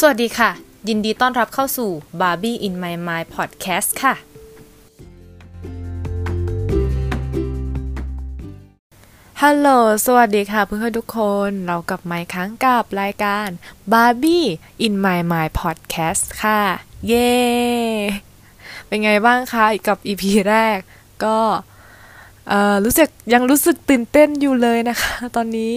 สวัสดีค่ะยินดีต้อนรับเข้าสู่ Barbie in my mind podcast ค่ะฮัลโหลสวัสดีค่ะเพื่อนๆทุกคนเรากลับมาอีกครั้งกับรายการ Barbie in my mind podcast ค่ะเย้เป็นไงบ้างคะกับ EP แรกก็ยังรู้สึกตื่นเต้นอยู่เลยนะคะตอนนี้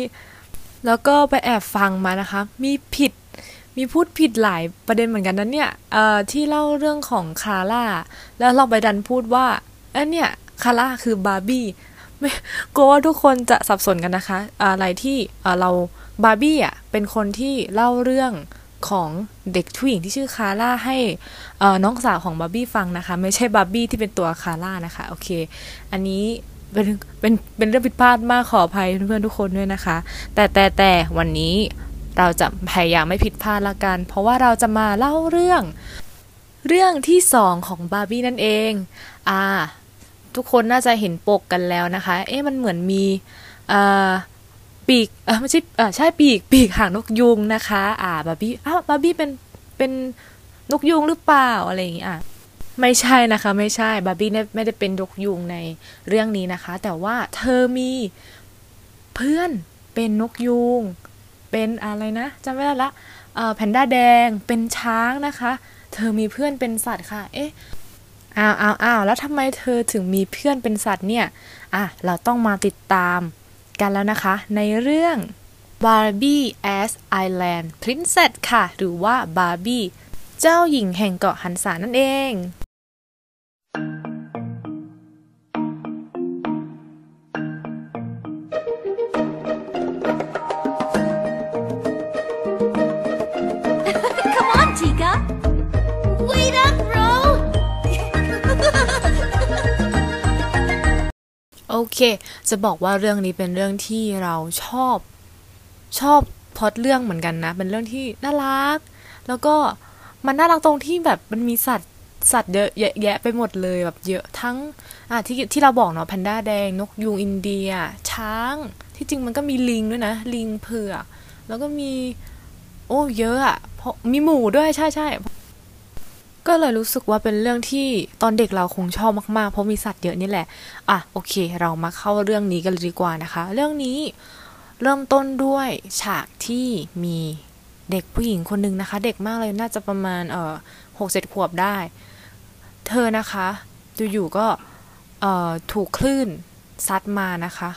แล้วก็ไปแอบฟังมานะคะมีพูดผิดหลายประเด็นเหมือนกันนั้นเนี่ยที่เล่าเรื่องของคาร่าแล้วเราไปดันพูดว่าเนี่ยคาร่าคือบาร์บี้ไม่กลัวว่าทุกคนจะสับสนกันนะคะอะไรที่เราบาร์บี้อ่ะเป็นคนที่เล่าเรื่องของเด็กผู้หญิงที่ชื่อคาร่าให้น้องสาวของบาร์บี้ฟังนะคะไม่ใช่บาร์บี้ที่เป็นตัวคาร่านะคะโอเคอันนี้เป็นเรื่องผิดพลาดมากขออภัยเพื่อนๆทุกคนด้วยนะคะแต่วันนี้เราจะพยายามไม่ผิดพลาดละกันเพราะว่าเราจะมาเล่าเรื่องที่2ของบาร์บี้นั่นเองทุกคนน่าจะเห็นปกกันแล้วนะคะเอ๊ะมันเหมือนมีปีกไม่ใช่ใช่ปีกหางนกยูงนะคะบาร์บี้บาร์บี้เป็นนกยูงหรือเปล่าอะไรอย่างเงี้ยไม่ใช่นะคะไม่ใช่บาร์บี้ไม่ได้เป็นนกยูงในเรื่องนี้นะคะแต่ว่าเธอมีเพื่อนเป็นนกยูงเป็นอะไรนะจำไม่ได้ละแพนด้าแดงเป็นช้างนะคะเธอมีเพื่อนเป็นสัตว์ค่ะเอ๊ะอ้าวแล้วทำไมเธอถึงมีเพื่อนเป็นสัตว์เนี่ยเราต้องมาติดตามกันแล้วนะคะในเรื่อง Barbie as Island Princess ค่ะหรือว่า Barbie เจ้าหญิงแห่งเกาะหันษานั่นเองโอเคจะบอกว่าเรื่องนี้เป็นเรื่องที่เราชอบพล็อตเรื่องเหมือนกันนะเป็นเรื่องที่น่ารักแล้วก็มันน่ารักตรงที่แบบมันมีสัตว์เยอะแยะไปหมดเลยแบบเยอะทั้งที่เราบอกเนาะแพนด้าแดงนกยูงอินเดียช้างที่จริงมันก็มีลิงด้วยนะลิงเผือกแล้วก็มีเยอะอ่ะเพราะมีหมูด้วยใช่ก็เลยรู้สึกว่าเป็นเรื่องที่ตอนเด็กเราคงชอบมากๆเพราะมีสัตว์เยอะนี่แหละโอเคเรามาเข้าเรื่องนี้กันเลยดีกว่านะคะเรื่องนี้เริ่มต้นด้วยฉากที่มีเด็กผู้หญิงคนนึงนะคะเด็กมากเลยน่าจะประมาณ6-7 ขวบได้เธอนะคะอยู่ๆก็ถูกคลื่นซัดมานะคะ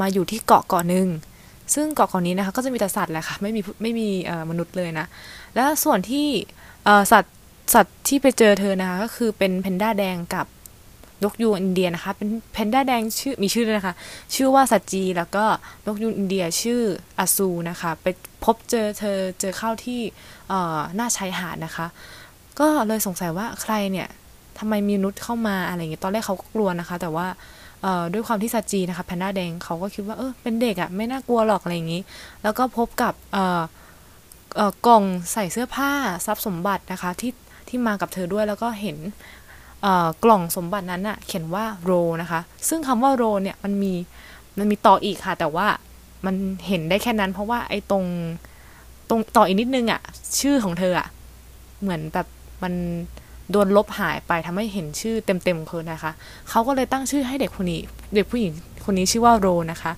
มาอยู่ที่เกาะนึงซึ่งเกาะนี้นะคะก็จะมีแต่สัตว์แหละค่ะไม่มีมนุษย์เลยนะและส่วนที่สัตว์ที่ไปเจอเธอนะคะก็คือเป็นแพนด้าแดงกับนกยูงอินเดียนะคะเป็นแพนด้าแดงมีชื่อด้วยนะคะชื่อว่าสัจจีแล้วก็นกยูงอินเดียชื่ออาซูนะคะไปพบเจอเธอเจอเข้าที่หน้าชายหาดนะคะก็เลยสงสัยว่าใครเนี่ยทำไมมีมนุษย์เข้ามาอะไรอย่างเงี้ยตอนแรกเขาก็กลัวนะคะแต่ว่าด้วยความที่สัจจีนะคะแพนด้าแดงเขาก็คิดว่าเป็นเด็กอ่ะไม่น่ากลัวหรอกอะไรอย่างงี้แล้วก็พบกับกล่องใส่เสื้อผ้าทรัพย์สมบัตินะคะที่มากับเธอด้วยแล้วก็เห็นกล่องสมบัตินั้นน่ะเขียนว่าโรนะคะซึ่งคำว่าโรเนี่ยมันมีต่ออีกค่ะแต่ว่ามันเห็นได้แค่นั้นเพราะว่าไอ้ตรงต่ออีกนิดนึงอ่ะชื่อของเธออ่ะเหมือนแบบมันโดนลบหายไปทำให้เห็นชื่อเต็มๆของเธอนะคะเขาก็เลยตั้งชื่อให้เด็กผู้หญิงคนนี้ชื่อว่าโรนะคะ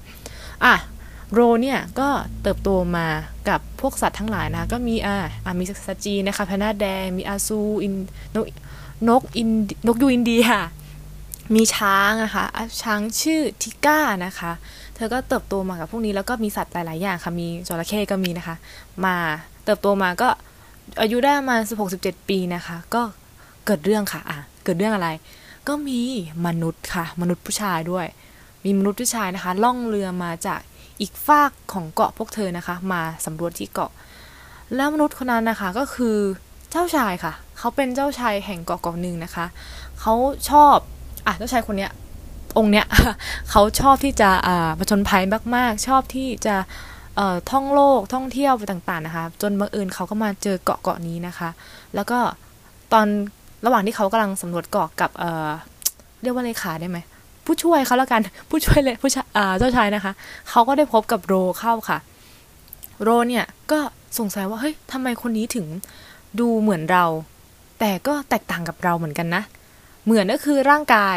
โรเนี่ยก็เติบโตมากับพวกสัตว์ทั้งหลายนะคะก็มีมีสัจจีนะคะแพนด้าแดงมีอาซูนกยูงอินเดียมีช้างนะคะช้างชื่อทิก้านะคะเธอก็เติบโตมากับพวกนี้แล้วก็มีสัตว์หลายๆอย่างค่ะมีจระเข้ก็มีนะคะมาเติบโตมาก็อายุได้ประมาณ 16-17 ปีนะคะก็เกิดเรื่องค่ะเกิดเรื่องอะไรก็มีมนุษย์ค่ะมนุษย์ผู้ชายด้วยมีมนุษย์ผู้ชายนะคะล่องเรือมาจากอีกฝากของเกาะพวกเธอนะคะมาสำรวจที่เกาะแล้วมนุษย์คนนั้นนะคะก็คือเจ้าชายค่ะเขาเป็นเจ้าชายแห่งเกาะนึงนะคะเขาชอบเจ้าชายคนเนี้ยองค์เนี้ย เขาชอบที่จะผจญภัยมากๆชอบที่จะท่องโลกท่องเที่ยวไปต่างๆนะคะจนบังเอิญเขาก็มาเจอเกาะนี้นะคะแล้วก็ตอนระหว่างที่เขากำลังสำรวจเกาะกับเรียกว่าเลขาได้ไหมผู้ช่วยเขาแล้วกันผู้ช่วยเลยผู้ชายเจ้าชายนะคะเขาก็ได้พบกับโรเข้าค่ะโรเนี่ยก็ สงสัยว่าเฮ้ยทำไมคนนี้ถึงดูเหมือนเราแต่ก็แตกต่างกับเราเหมือนกันนะเหมือนก็คือร่างกาย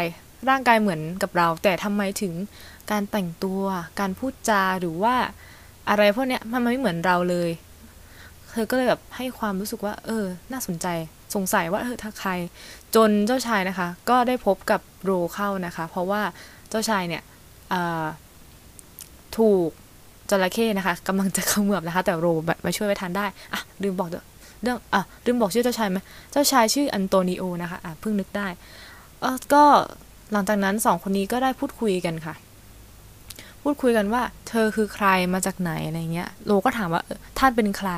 เหมือนกับเราแต่ทำไมถึงการแต่งตัวการพูดจาหรือว่าอะไรพวกเนี้ยมันไม่เหมือนเราเลยเธอก็เลยแบบให้ความรู้สึกว่าน่าสนใจสงสัยว่าถ้าใครจนเจ้าชายนะคะก็ได้พบกับโรเข้านะคะเพราะว่าเจ้าชายเนี่ยถูกจระเข้นะคะกำลังจะเขมือบนะคะแต่โรมาช่วยไว้ทันได้อ่ะลืมบอกลืมบอกชื่อเจ้าชายไหมเจ้าชายชื่ออันโตนิโอนะคะเพิ่งนึกได้ก็หลังจากนั้นสองคนนี้ก็ได้พูดคุยกันค่ะพูดคุยกันว่าเธอคือใครมาจากไหนอะไรเงี้ยโรก็ถามว่าท่านเป็นใคร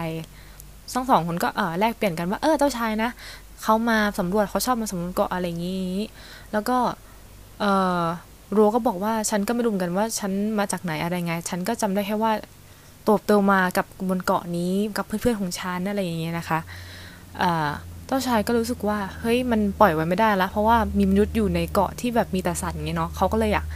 ทั้งสองคนก็แลกเปลี่ยนกันว่าเจ้าชายนะเขามาสำรวจเขาชอบมาสำรวจเกาะอะไรอย่างงี้แล้วก็โรก็บอกว่าฉันก็ไม่รู้เหมือนกันว่าฉันมาจากไหนอะไรไงฉันก็จำได้แค่ว่าโตบโตมากับบนเกาะนี้กับเพื่อนๆของฉันอะไรอย่างเงี้ยนะคะเจ้าชายก็รู้สึกว่าเฮ้ยมันปล่อยไว้ไม่ได้ละเพราะว่ามีมนุษย์อยู่ในเกาะที่แบบมีแต่สัตว์อย่างเงี้ยเนาะเขาก็เลยอยาก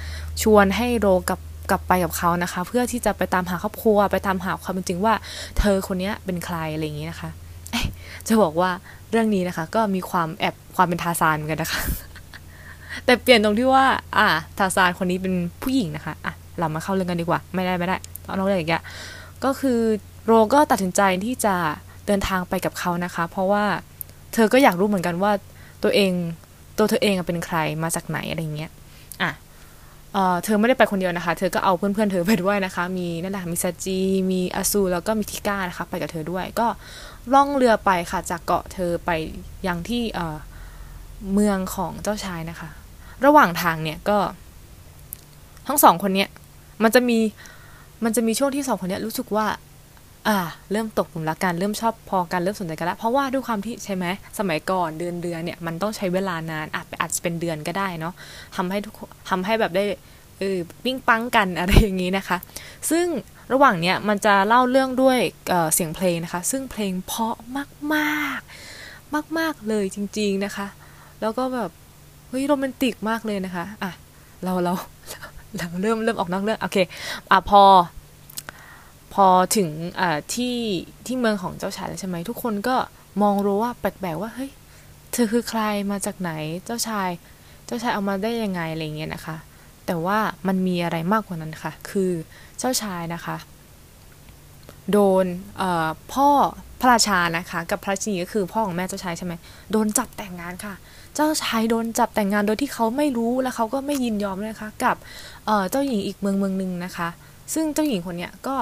ชวนให้โรกลับไปกับเขานะคะเพื่อที่จะไปตามหาครอบครัวไปตามหาความเป็นจริงว่าเธอคนนี้เป็นใครอะไรอย่างนี้นะคะจะบอกว่าเรื่องนี้นะคะก็มีความแอบความเป็นทาซานเหมือนกันนะคะ แต่เปลี่ยนตรงที่ว่าทาซานคนนี้เป็นผู้หญิงนะคะเรามาเข้าเรื่องกันดีกว่าไม่ได้ตอนเราเรื่องอย่างเงี้ยก็คือโรก็ตัดสินใจที่จะเดินทางไปกับเขานะคะเพราะว่าเธอก็อยากรู้เหมือนกันว่าตัวเธอเองเป็นใครมาจากไหนอะไรอย่างเงี้ยเธอไม่ได้ไปคนเดียวนะคะเธอก็เอาเพื่อนๆเธอไปด้วยนะคะมีนั่นแหละมีซาจิมีอาซูแล้วก็มีทิก้านะคะไปกับเธอด้วยก็ล่องเรือไปค่ะจากเกาะเธอไปยังที่เมืองของเจ้าชายนะคะระหว่างทางเนี่ยก็ทั้งสองคนเนี้ยมันจะมีช่วงที่สองคนเนี้ยรู้สึกว่าเริ่มตกหลุมรักกันเริ่มชอบพอกันเริ่มสนใจกันแล้วเพราะว่าด้วยความที่ใช่ไหมสมัยก่อนเดือนเนี่ยมันต้องใช้เวลานานอาจจะเป็นเดือนก็ได้เนาะทำให้แบบได้ปิ้งปังกันอะไรอย่างนี้นะคะซึ่งระหว่างเนี้ยมันจะเล่าเรื่องด้วยเสียงเพลงนะคะซึ่งเพลงเพราะมากๆมากๆเลยจริงๆนะคะแล้วก็แบบเฮ้ยโรแมนติกมากเลยนะคะเราเริ่มออกนอกเรื่องโอเคพอถึงที่เมืองของเจ้าชายแล้วใช่ไหมทุกคนก็มองรู้ว่าแปลกๆว่าเฮ้ยเธอคือใครมาจากไหนเจ้าชายเอามาได้ยังไงอะไรเงี้ยนะคะแต่ว่ามันมีอะไรมากกว่านั้นค่ะคือเจ้าชายนะคะโดนพ่อพระราชานะคะกับพระราชินีก็คือพ่อของแม่เจ้าชายใช่ไหมโดนจับแต่งงานค่ะเจ้าชายโดนจับแต่งงานโดยที่เขาไม่รู้และเขาก็ไม่ยินยอมเลยนะคะกับเจ้าหญิงอีกเมืองนึงนะคะซึ่งเจ้าหญิงคนเนี้ยก็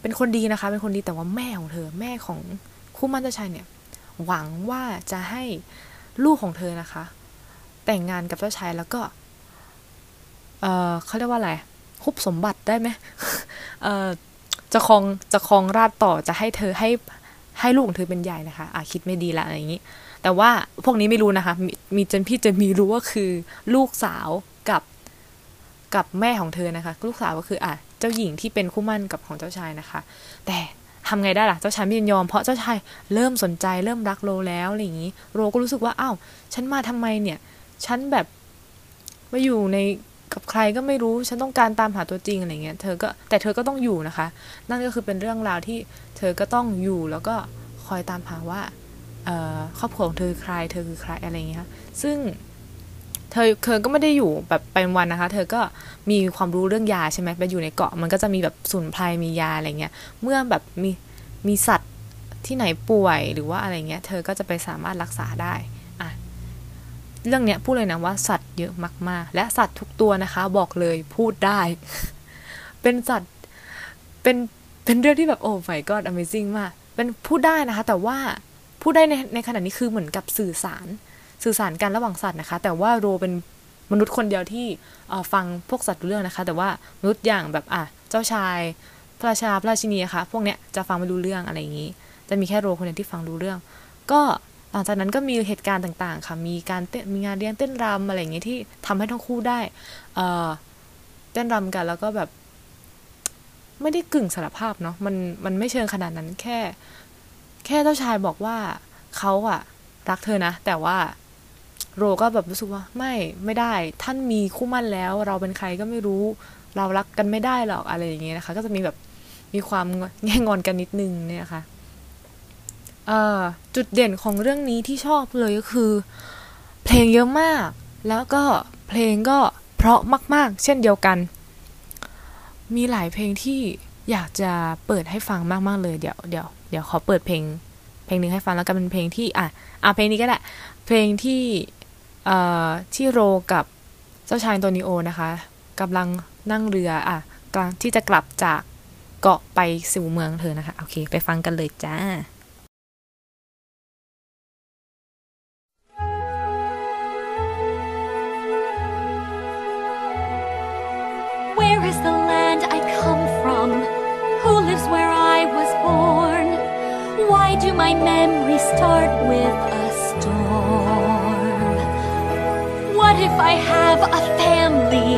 เป็นคนดีนะคะเป็นคนดีแต่ว่าแม่ของเธอแม่ของคู่มั่นเจ้าชายเนี่ยหวังว่าจะให้ลูกของเธอนะคะแต่งงานกับเจ้าชายแล้วก็เขาเรียกว่าอะไรฮุบสมบัติได้ไหมจะครองราชต่อจะให้เธอให้ลูกของเธอเป็นใหญ่นะคะคิดไม่ดีละอะไรอย่างนี้แต่ว่าพวกนี้ไม่รู้นะคะมีเจนมีรู้ว่าคือลูกสาวกับแม่ของเธอนะคะลูกสาวก็คือเจ้าหญิงที่เป็นคู่มั่นกับของเจ้าชายนะคะแต่ทำไงได้ล่ะเจ้าชายไม่ยินยอมเพราะเจ้าชายเริ่มสนใจเริ่มรักโรแล้วอะไรอย่างนี้โรก็รู้สึกว่าอ้าวฉันมาทำไมเนี่ยฉันแบบมาอยู่ในกับใครก็ไม่รู้ฉันต้องการตามหาตัวจริงอะไรเงี้ยเธอก็ต้องอยู่นะคะนั่นก็คือเป็นเรื่องราวที่เธอก็ต้องอยู่แล้วก็คอยตามหาว่าครอบครัวของเธอใครเธอคือใครอะไรอย่างเงี้ยซึ่งเธอก็ไม่ได้อยู่แบบเป็นวันนะคะเธอก็มีความรู้เรื่องยาใช่ไหมไปอยู่ในเกาะมันก็จะมีแบบสูนไพรมียาอะไรเงี้ยเมื่อแบบมีสัตว์ที่ไหนป่วยหรือว่าอะไรเงี้ยเธอก็จะไปสามารถรักษาได้เรื่องเนี้ยพูดเลยนะว่าสัตว์เยอะมากๆและสัตว์ทุกตัวนะคะบอกเลยพูดได้ เป็นสัตว์เป็นเรื่องที่แบบโอ้ my god amazing มากเป็นพูดได้นะคะแต่ว่าพูดได้ในขณะนี้คือเหมือนกับสื่อสารกันระหว่างสัตว์นะคะแต่ว่าโรเป็นมนุษย์คนเดียวที่ฟังพวกสัตว์รู้เรื่องนะคะแต่ว่ามนุษย์อย่างแบบเจ้าชายพระราชาพระราชินีนะคะพวกเนี้ยจะฟังไม่รู้เรื่องอะไรอย่างงี้จะมีแค่โรคนเดียวที่ฟังรู้เรื่องก็หลังจากนั้นก็มีเหตุการณ์ต่างๆค่ะมีการมีงานเลี้ยงเต้นรำอะไรอย่างงี้ที่ทำให้ทั้งคู่ได้เต้นรำกันแล้วก็แบบไม่ได้กึ่งสารภาพเนาะมันไม่เชิงขนาดนั้นแค่เจ้าชายบอกว่าเขารักเธอนะแต่ว่าโรก็แบบรู้สึกว่าไม่ได้ท่านมีคู่มั่นแล้วเราเป็นใครก็ไม่รู้เรารักกันไม่ได้หรอกอะไรอย่างเงี้ยนะคะก็จะมีแบบ มีความแง่งอนกันนิดนึงเนี่ยค่ะจุดเด่นของเรื่องนี้ที่ชอบเลยก็คือเพลงเยอะมากแล้วก็เพลงก็เพราะมากๆเช่นเดียวกันมีหลายเพลงที่อยากจะเปิดให้ฟังมากๆเลยเดี๋ยวขอเปิดเพลงนึงให้ฟังแล้วกันเป็นเพลงที่อ่ะเพลงนี้ก็แหละเพลงที่ที่โรกับเจ้าชายอันโตนิโอนะคะกำลังนั่งเรือกำลังที่จะกลับจากเกาะไปสู่เมืองเธอนะคะโอเคไปฟังกันเลยจ้าWhere is the land I come from? Who lives where I was born? Why do my memories start with a storm? What if I have a family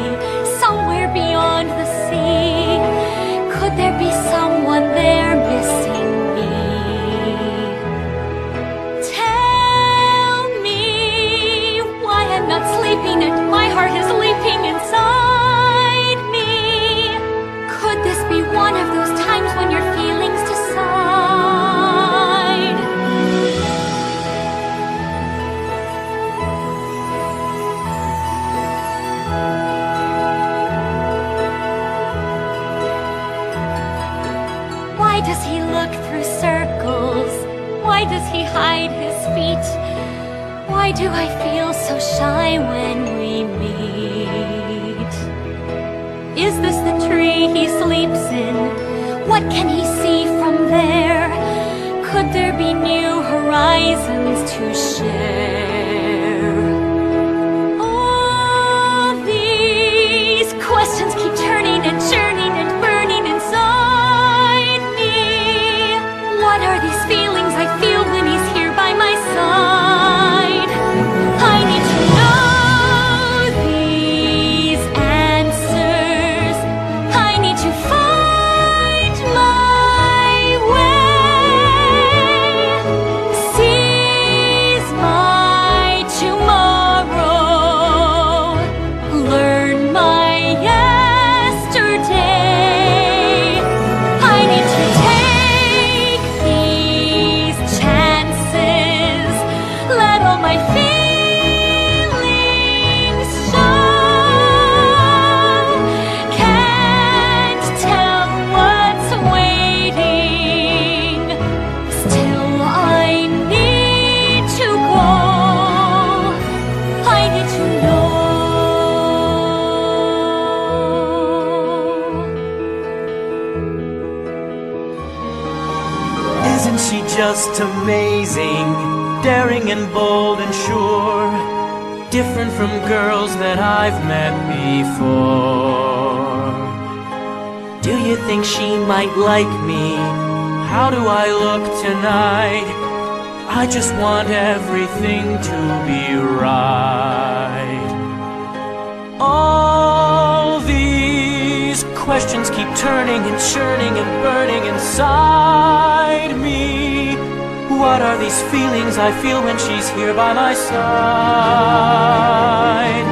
somewhere beyond the sea? Could there be someone there missing me? Tell me why I'm not sleeping and my heart is leaping inside.One of those times when your feelings decide. Why does he look through circles? Why does he hide his feet? Why do I feel so shy when we meet? Is this the tree he sleeps in? What can he see from there? Could there be new horizons to share? All these questions keep turning and churning and burning inside me. What are these feelings I feel when he's here by my side? I need to know.Just amazing, daring and bold and sure, different from girls that I've met before. Do you think she might like me? How do I look tonight? I just want everything to be right. All these questions keep turning and churning and burning inside me.What are these feelings I feel when she's here by my side?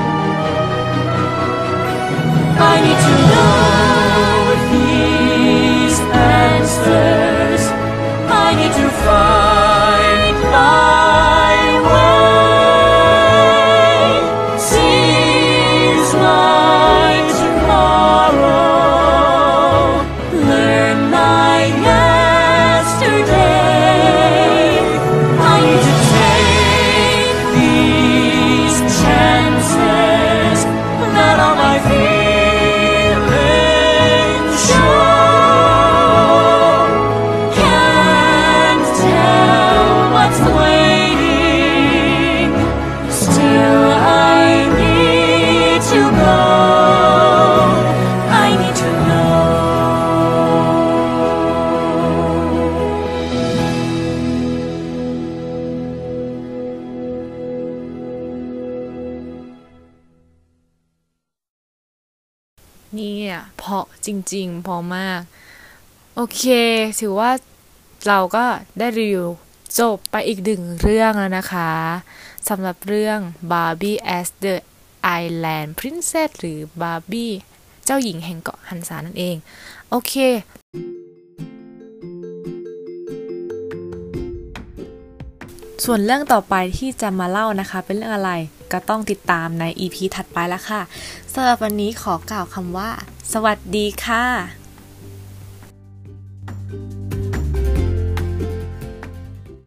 I need to know these answers. I need to find my way. Seize my tomorrow. Learn my yesterday.เนี่ยเพราะจริงๆเพราะมากโอเคถือว่าเราก็ได้รีวิวจบไปอีกหนึ่งเรื่องแล้วนะคะสำหรับเรื่อง Barbie as the Island Princess หรือ Barbie เจ้าหญิงแห่งเกาะฮันซานั่นเองโอเค ส่วนเรื่องต่อไปที่จะมาเล่านะคะเป็นเรื่องอะไรก็ต้องติดตามใน EP ถัดไปแล้วค่ะสำหรับวันนี้ขอกล่าวคำว่าสวัสดีค่ะ